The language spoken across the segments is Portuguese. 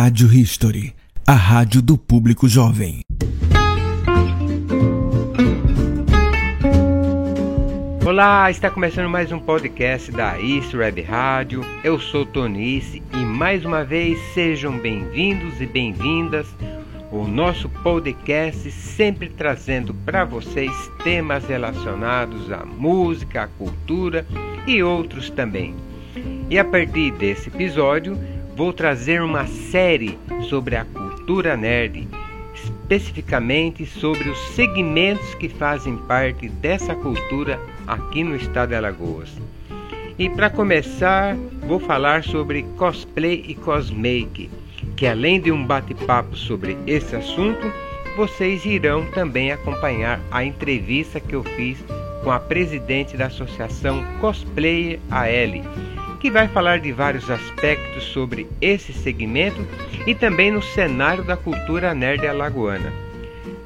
Rádio History, a rádio do público jovem. Olá, está começando mais um podcast da Extra Web Rádio. Eu sou Tonice e mais uma vez sejam bem-vindos e bem-vindas. O nosso podcast sempre trazendo para vocês temas relacionados à música, à cultura e outros também. E a partir desse episódio, vou trazer uma série sobre a cultura nerd, especificamente sobre os segmentos que fazem parte dessa cultura aqui no estado de Alagoas. E para começar, vou falar sobre cosplay e cosmake, que além de um bate-papo sobre esse assunto, vocês irão também acompanhar a entrevista que eu fiz com a presidente da Associação Cosplayer AL, que vai falar de vários aspectos sobre esse segmento e também no cenário da cultura nerd alagoana.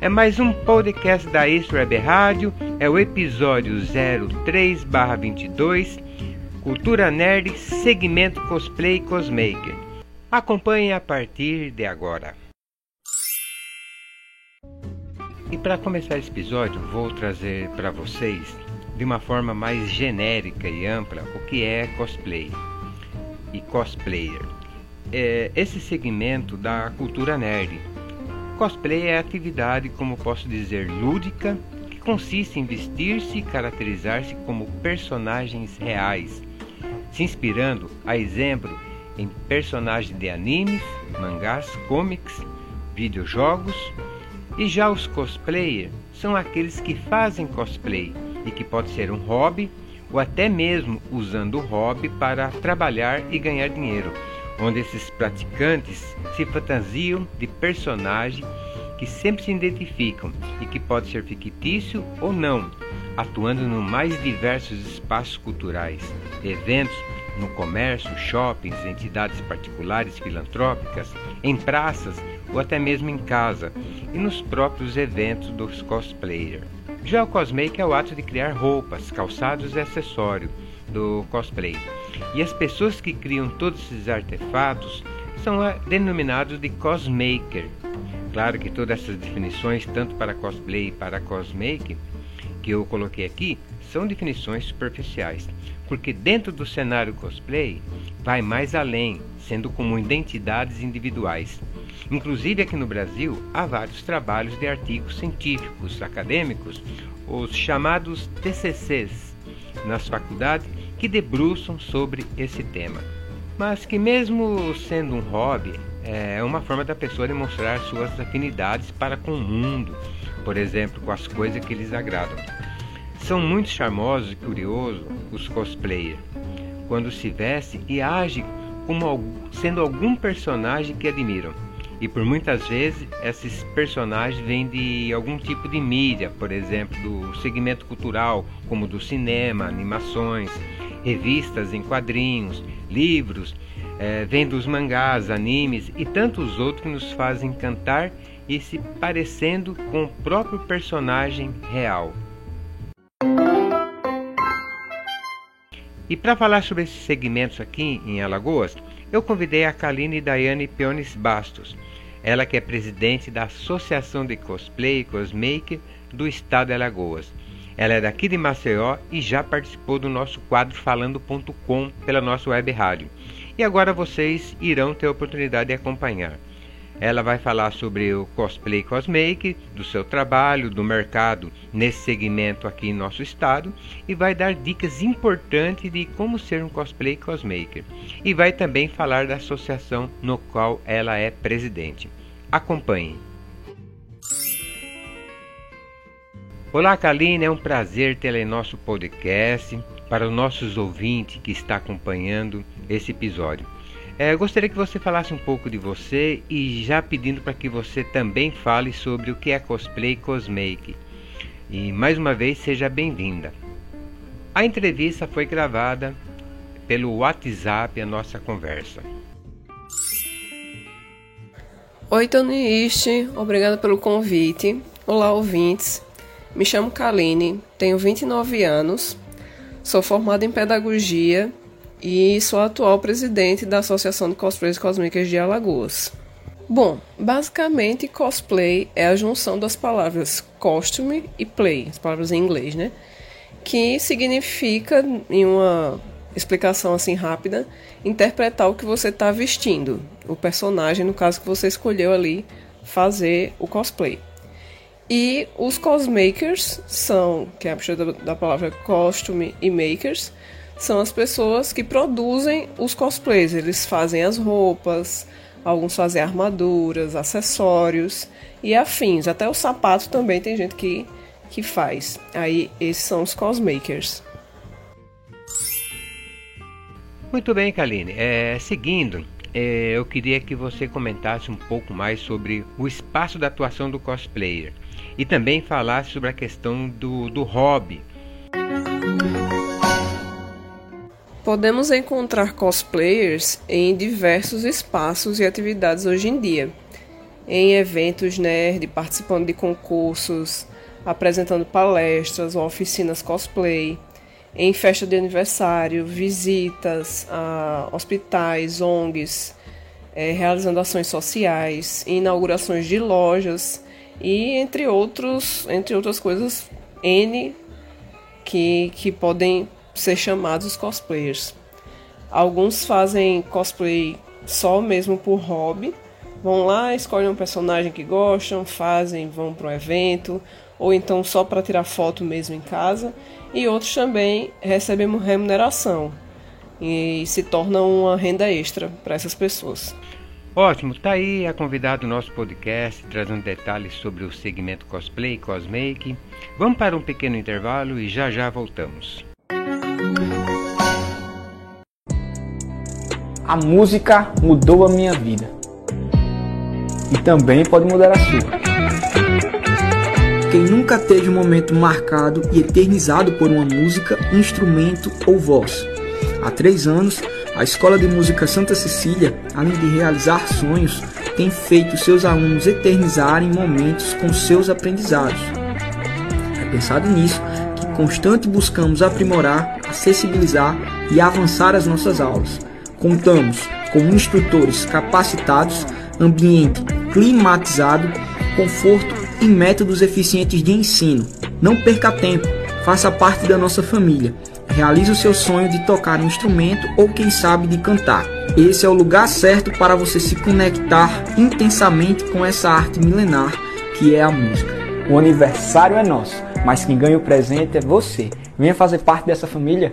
É mais um podcast da Extra Web Rádio, é o episódio 03/22, Cultura Nerd, segmento Cosplay e Cosmaker. Acompanhe a partir de agora. E para começar esse episódio, vou trazer para vocês, de uma forma mais genérica e ampla, o que é cosplay e cosplayer. É esse segmento da cultura nerd. Cosplay é a atividade, como posso dizer, lúdica, que consiste em vestir-se e caracterizar-se como personagens reais, se inspirando, a exemplo, em personagens de animes, mangás, comics, videojogos. E já os cosplayers são aqueles que fazem cosplay e que pode ser um hobby ou até mesmo usando o hobby para trabalhar e ganhar dinheiro, onde esses praticantes se fantasiam de personagens que sempre se identificam e que pode ser fictício ou não, atuando nos mais diversos espaços culturais, eventos, no comércio, shoppings, entidades particulares filantrópicas, em praças ou até mesmo em casa e nos próprios eventos dos cosplayers. Já o cosmake é o ato de criar roupas, calçados e acessórios do cosplay. E as pessoas que criam todos esses artefatos são denominados de cosmaker. Claro que todas essas definições, tanto para cosplay e para cosmake, que eu coloquei aqui, são definições superficiais, porque dentro do cenário cosplay vai mais além, sendo comum identidades individuais. Inclusive aqui no Brasil há vários trabalhos de artigos científicos, acadêmicos, os chamados TCCs, nas faculdades que debruçam sobre esse tema. Mas que mesmo sendo um hobby, é uma forma da pessoa demonstrar suas afinidades para com o mundo, por exemplo, com as coisas que lhes agradam. São muito charmosos e curiosos os cosplayers, quando se vestem e agem como sendo algum personagem que admiram. E por muitas vezes esses personagens vêm de algum tipo de mídia, por exemplo, do segmento cultural, como do cinema, animações, revistas em quadrinhos, livros, vêm dos mangás, animes e tantos outros que nos fazem cantar e se parecendo com o próprio personagem real. E para falar sobre esses segmentos aqui em Alagoas, eu convidei a Kaline Daiane Peones Bastos, ela que é presidente da Associação de Cosplay e Cosmaker do estado de Alagoas. Ela é daqui de Maceió e já participou do nosso quadro falando.com pela nossa web rádio. E agora vocês irão ter a oportunidade de acompanhar. Ela vai falar sobre o cosplay e cosmaker, do seu trabalho, do mercado nesse segmento aqui em nosso estado, e vai dar dicas importantes de como ser um cosplay e cosmaker. E vai também falar da associação no qual ela é presidente. Acompanhe. Olá, Kaline, é um prazer tê-la em nosso podcast para os nossos ouvintes que estão acompanhando esse episódio. Gostaria que você falasse um pouco de você e já pedindo para que você também fale sobre o que é cosplay e cosmake. E mais uma vez, seja bem-vinda. A entrevista foi gravada pelo WhatsApp, a nossa conversa. Oi, Toniiste, obrigada pelo convite. Olá, ouvintes. Me chamo Kaline, tenho 29 anos, sou formada em pedagogia e sou a atual presidente da Associação de Cosplay e Cosmakers de Alagoas. Bom, basicamente cosplay é a junção das palavras costume e play, as palavras em inglês, né? Que significa, em uma explicação assim rápida, interpretar o que você está vestindo, o personagem, no caso que você escolheu ali fazer o cosplay. E os cosmakers são, que é a mistura da palavra costume e makers, são as pessoas que produzem os cosplays. Eles fazem as roupas, alguns fazem armaduras, acessórios e afins. Até o sapato também tem gente que faz. Aí esses são os cosmakers. Muito bem, Kaline. Seguindo, eu queria que você comentasse um pouco mais sobre o espaço da atuação do cosplayer e também falasse sobre a questão do hobby. Podemos encontrar cosplayers em diversos espaços e atividades hoje em dia, em eventos nerd, participando de concursos, apresentando palestras ou oficinas cosplay, em festa de aniversário, visitas a hospitais, ONGs, realizando ações sociais, inaugurações de lojas e entre outras coisas N que podem ser chamados cosplayers. Alguns fazem cosplay só mesmo por hobby, vão lá, escolhem um personagem que gostam, fazem, vão para um evento, ou então só para tirar foto mesmo em casa, e outros também recebem remuneração e se tornam uma renda extra para essas pessoas. Ótimo, tá aí a convidada do nosso podcast, trazendo detalhes sobre o segmento cosplay e cosmake. Vamos para um pequeno intervalo e já voltamos. A música mudou a minha vida e também pode mudar a sua. Quem nunca teve um momento marcado e eternizado por uma música, instrumento ou voz? Há 3 anos, a Escola de Música Santa Cecília, além de realizar sonhos, tem feito seus alunos eternizarem momentos com seus aprendizados. É pensado nisso que constante buscamos aprimorar, acessibilizar e avançar as nossas aulas. Contamos com instrutores capacitados, ambiente climatizado, conforto e métodos eficientes de ensino. Não perca tempo, faça parte da nossa família. Realize o seu sonho de tocar um instrumento ou, quem sabe, de cantar. Esse é o lugar certo para você se conectar intensamente com essa arte milenar que é a música. O aniversário é nosso, mas quem ganha o presente é você. Venha fazer parte dessa família.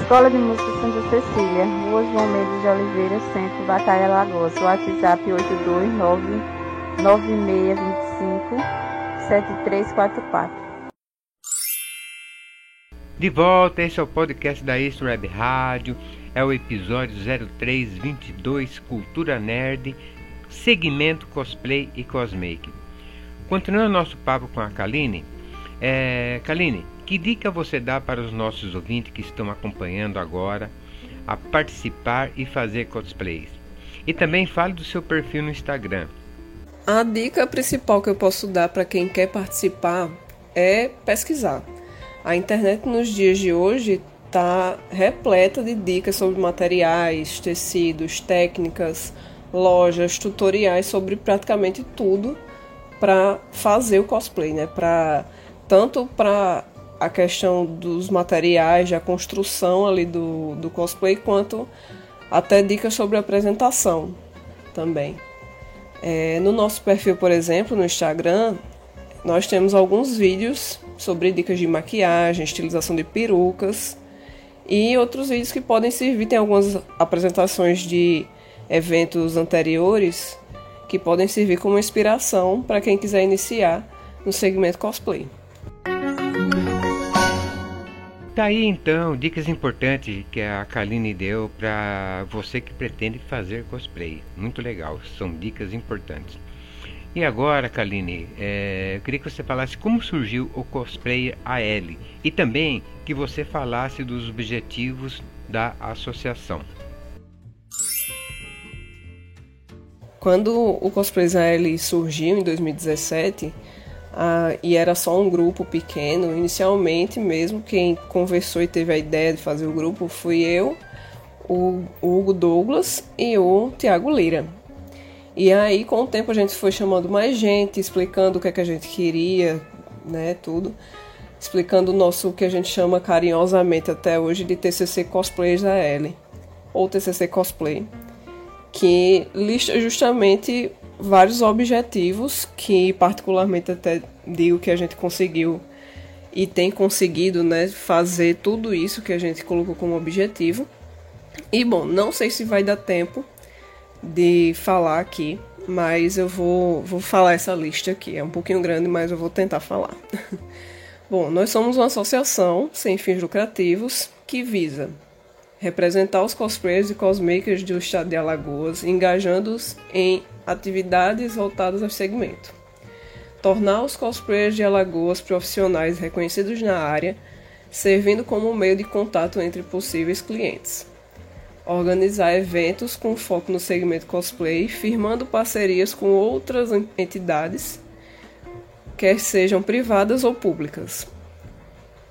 Escola de Música Santa Cecília, Rua João Mendes de Oliveira, Centro, Batalha, Alagoas. WhatsApp 829-9625-7344. De volta, esse é o podcast da Extra Web Rádio. É o episódio 0322, Cultura Nerd, segmento cosplay e cosmake. Continuando nosso papo com a Kaline. Kaline, que dica você dá para os nossos ouvintes que estão acompanhando agora a participar e fazer cosplays? E também fale do seu perfil no Instagram. A dica principal que eu posso dar para quem quer participar é pesquisar. A internet nos dias de hoje está repleta de dicas sobre materiais, tecidos, técnicas, lojas, tutoriais sobre praticamente tudo para fazer o cosplay, né? Tanto para a questão dos materiais, da construção ali do cosplay, quanto até dicas sobre apresentação também. No nosso perfil, por exemplo, no Instagram, nós temos alguns vídeos sobre dicas de maquiagem, estilização de perucas e outros vídeos que podem servir. Tem algumas apresentações de eventos anteriores que podem servir como inspiração para quem quiser iniciar no segmento cosplay. Tá aí então, dicas importantes que a Kaline deu para você que pretende fazer cosplay. Muito legal, são dicas importantes. E agora, Kaline, eu queria que você falasse como surgiu o cosplayer AL e também que você falasse dos objetivos da associação. Quando o cosplayer AL surgiu em 2017... e era só um grupo pequeno, inicialmente mesmo quem conversou e teve a ideia de fazer o grupo fui eu, o Hugo Douglas e o Tiago Lira. E aí, com o tempo, a gente foi chamando mais gente, explicando o que é que a gente queria, né, tudo. Explicando o nosso, que a gente chama carinhosamente até hoje, de TCC Cosplay da L, ou TCC Cosplay, que lista justamente vários objetivos que, particularmente, até digo que a gente conseguiu e tem conseguido, né, fazer tudo isso que a gente colocou como objetivo. E, bom, não sei se vai dar tempo de falar aqui, mas eu vou falar essa lista aqui. É um pouquinho grande, mas eu vou tentar falar. Bom, nós somos uma associação sem fins lucrativos que visa representar os cosplayers e cosmakers do estado de Alagoas, engajando-os em atividades voltadas ao segmento, tornar os cosplayers de Alagoas profissionais reconhecidos na área, servindo como meio de contato entre possíveis clientes, organizar eventos com foco no segmento cosplay, firmando parcerias com outras entidades, quer sejam privadas ou públicas,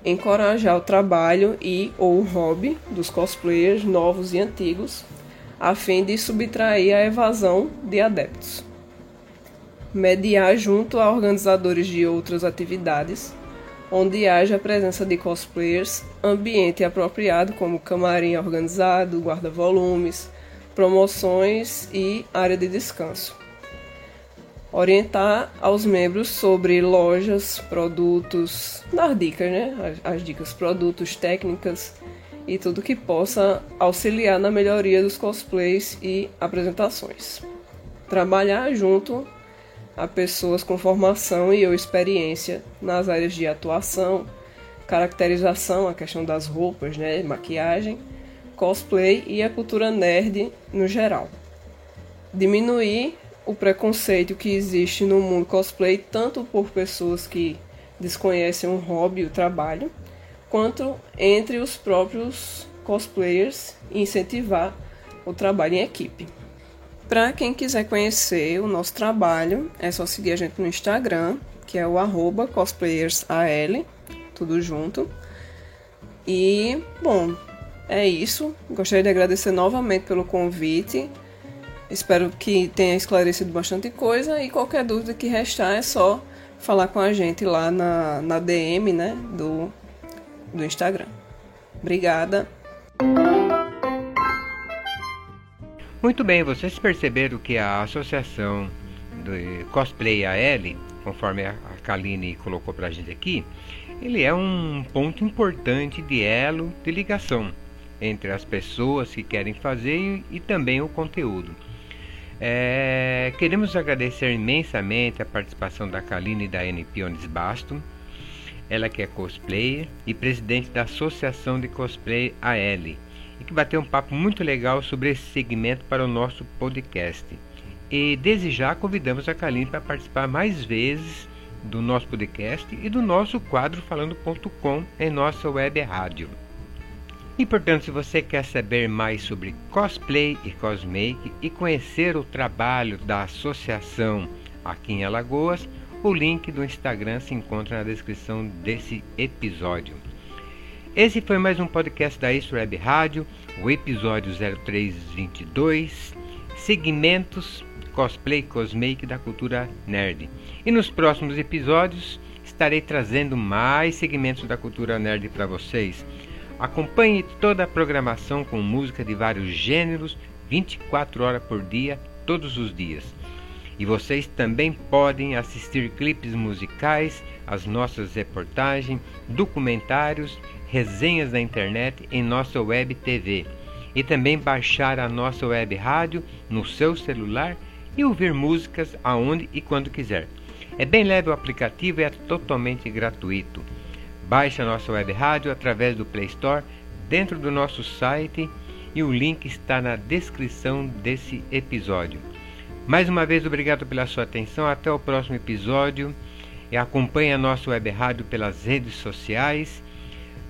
encorajar o trabalho e ou o hobby dos cosplayers novos e antigos, a fim de subtrair a evasão de adeptos, mediar junto a organizadores de outras atividades, onde haja a presença de cosplayers, ambiente apropriado como camarim organizado, guarda-volumes, promoções e área de descanso. Orientar aos membros sobre lojas, produtos, dar dicas, né? As dicas, produtos, técnicas e tudo que possa auxiliar na melhoria dos cosplays e apresentações. Trabalhar junto a pessoas com formação e ou experiência nas áreas de atuação, caracterização, a questão das roupas, né, maquiagem, cosplay e a cultura nerd no geral. Diminuir o preconceito que existe no mundo cosplay, tanto por pessoas que desconhecem o hobby e o trabalho, quanto entre os próprios cosplayers, e incentivar o trabalho em equipe. Para quem quiser conhecer o nosso trabalho, é só seguir a gente no Instagram, que é o @cosplayersal, tudo junto. E, bom, é isso. Gostaria de agradecer novamente pelo convite. Espero que tenha esclarecido bastante coisa, e qualquer dúvida que restar é só falar com a gente lá na DM, né, do Instagram. Obrigada! Muito bem, vocês perceberam que a Associação de Cosplay AL, conforme a Kaline colocou para a gente aqui, ele é um ponto importante de elo de ligação entre as pessoas que querem fazer e também o conteúdo. Queremos agradecer imensamente a participação da Kaline Daiane Peones Bastos, ela que é cosplayer e presidente da Associação de Cosplay AL, e que bateu um papo muito legal sobre esse segmento para o nosso podcast. E desde já convidamos a Kaline para participar mais vezes do nosso podcast e do nosso quadro falando.com em nossa web rádio. E portanto, se você quer saber mais sobre cosplay e cosmake e conhecer o trabalho da associação aqui em Alagoas, o link do Instagram se encontra na descrição desse episódio. Esse foi mais um podcast da Extra Web Rádio, o episódio 0322, Segmentos Cosplay e Cosmake da Cultura Nerd. E nos próximos episódios estarei trazendo mais segmentos da cultura nerd para vocês. Acompanhe toda a programação com música de vários gêneros, 24 horas por dia, todos os dias. E vocês também podem assistir clipes musicais, as nossas reportagens, documentários, resenhas na internet em nossa web TV, e também baixar a nossa web rádio no seu celular e ouvir músicas aonde e quando quiser. É bem leve o aplicativo e é totalmente gratuito. Baixe a nossa web rádio através do Play Store dentro do nosso site, e o link está na descrição desse episódio. Mais uma vez, obrigado pela sua atenção. Até o próximo episódio. E acompanhe a nossa web rádio pelas redes sociais.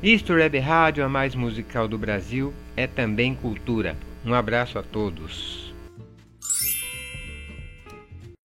Extra Web Rádio, a mais musical do Brasil, é também cultura. Um abraço a todos.